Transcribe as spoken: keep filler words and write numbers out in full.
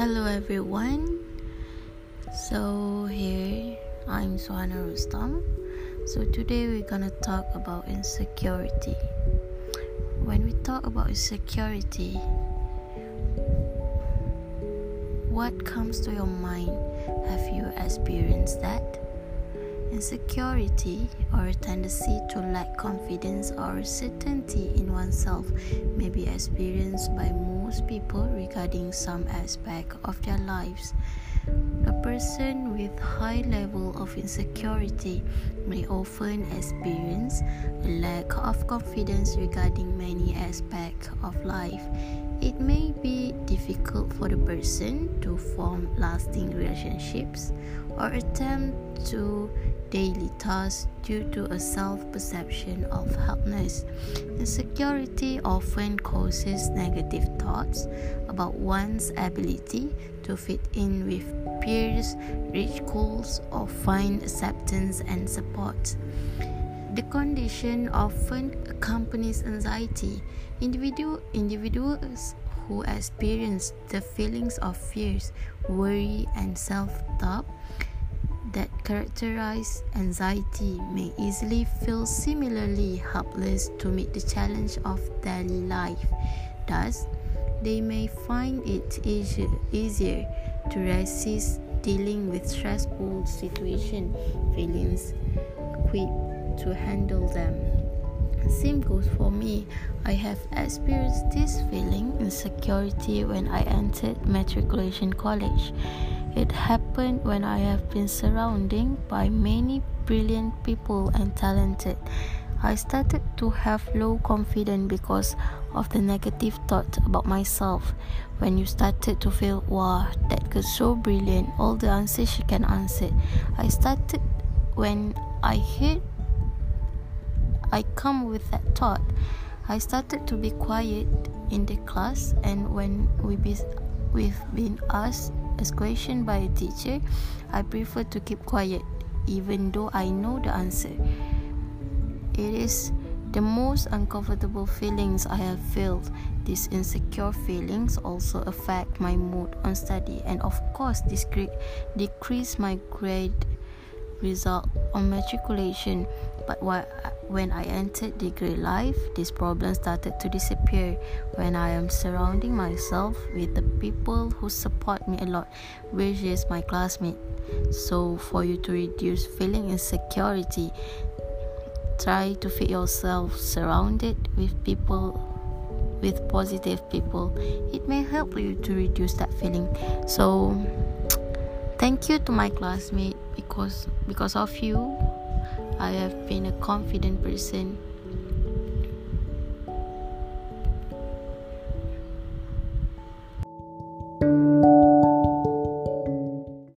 Hello everyone. So here I'm Swana Rustam. So today we're gonna talk about insecurity. When we talk about insecurity, what comes to your mind? Have you experienced that? Insecurity, or a tendency to lack confidence or certainty in oneself, may be experienced by most people regarding some aspect of their lives. A person with high level of insecurity may often experience a lack of confidence regarding many aspects of life. It may be difficult for the person to form lasting relationships or attempt to daily tasks due to a self-perception of helplessness. Insecurity often causes negative thoughts about one's ability to fit in with peers, reach goals, or find acceptance and support. The condition often accompanies anxiety. Individual, individuals who experience the feelings of fears, worry, and self-doubt that characterize anxiety may easily feel similarly helpless to meet the challenge of daily life. Thus, they may find it easier, easier to resist dealing with stressful situations, feelings quick to handle them. Same goes for me. I have experienced this feeling insecurity when I entered matriculation college. It happened when I have been surrounded by many brilliant people and talented. I started to have low confidence because of the negative thought about myself. When you started to feel, wow, that girl's so brilliant, all the answers she can answer. I started when I heard I come with that thought. I started to be quiet in the class, and when we be, we've been asked a question by a teacher, I prefer to keep quiet even though I know the answer. It is the most uncomfortable feelings I have felt. These insecure feelings also affect my mood on study and of course discre- decrease my grade result on matriculation. But while I When I entered degree life, this problem started to disappear when I am surrounding myself with the people who support me a lot, which is my classmate. So for you to reduce feeling insecurity, try to fit yourself surrounded with people, with positive people. It may help you to reduce that feeling. So thank you to my classmate because because of you, I have been a confident person.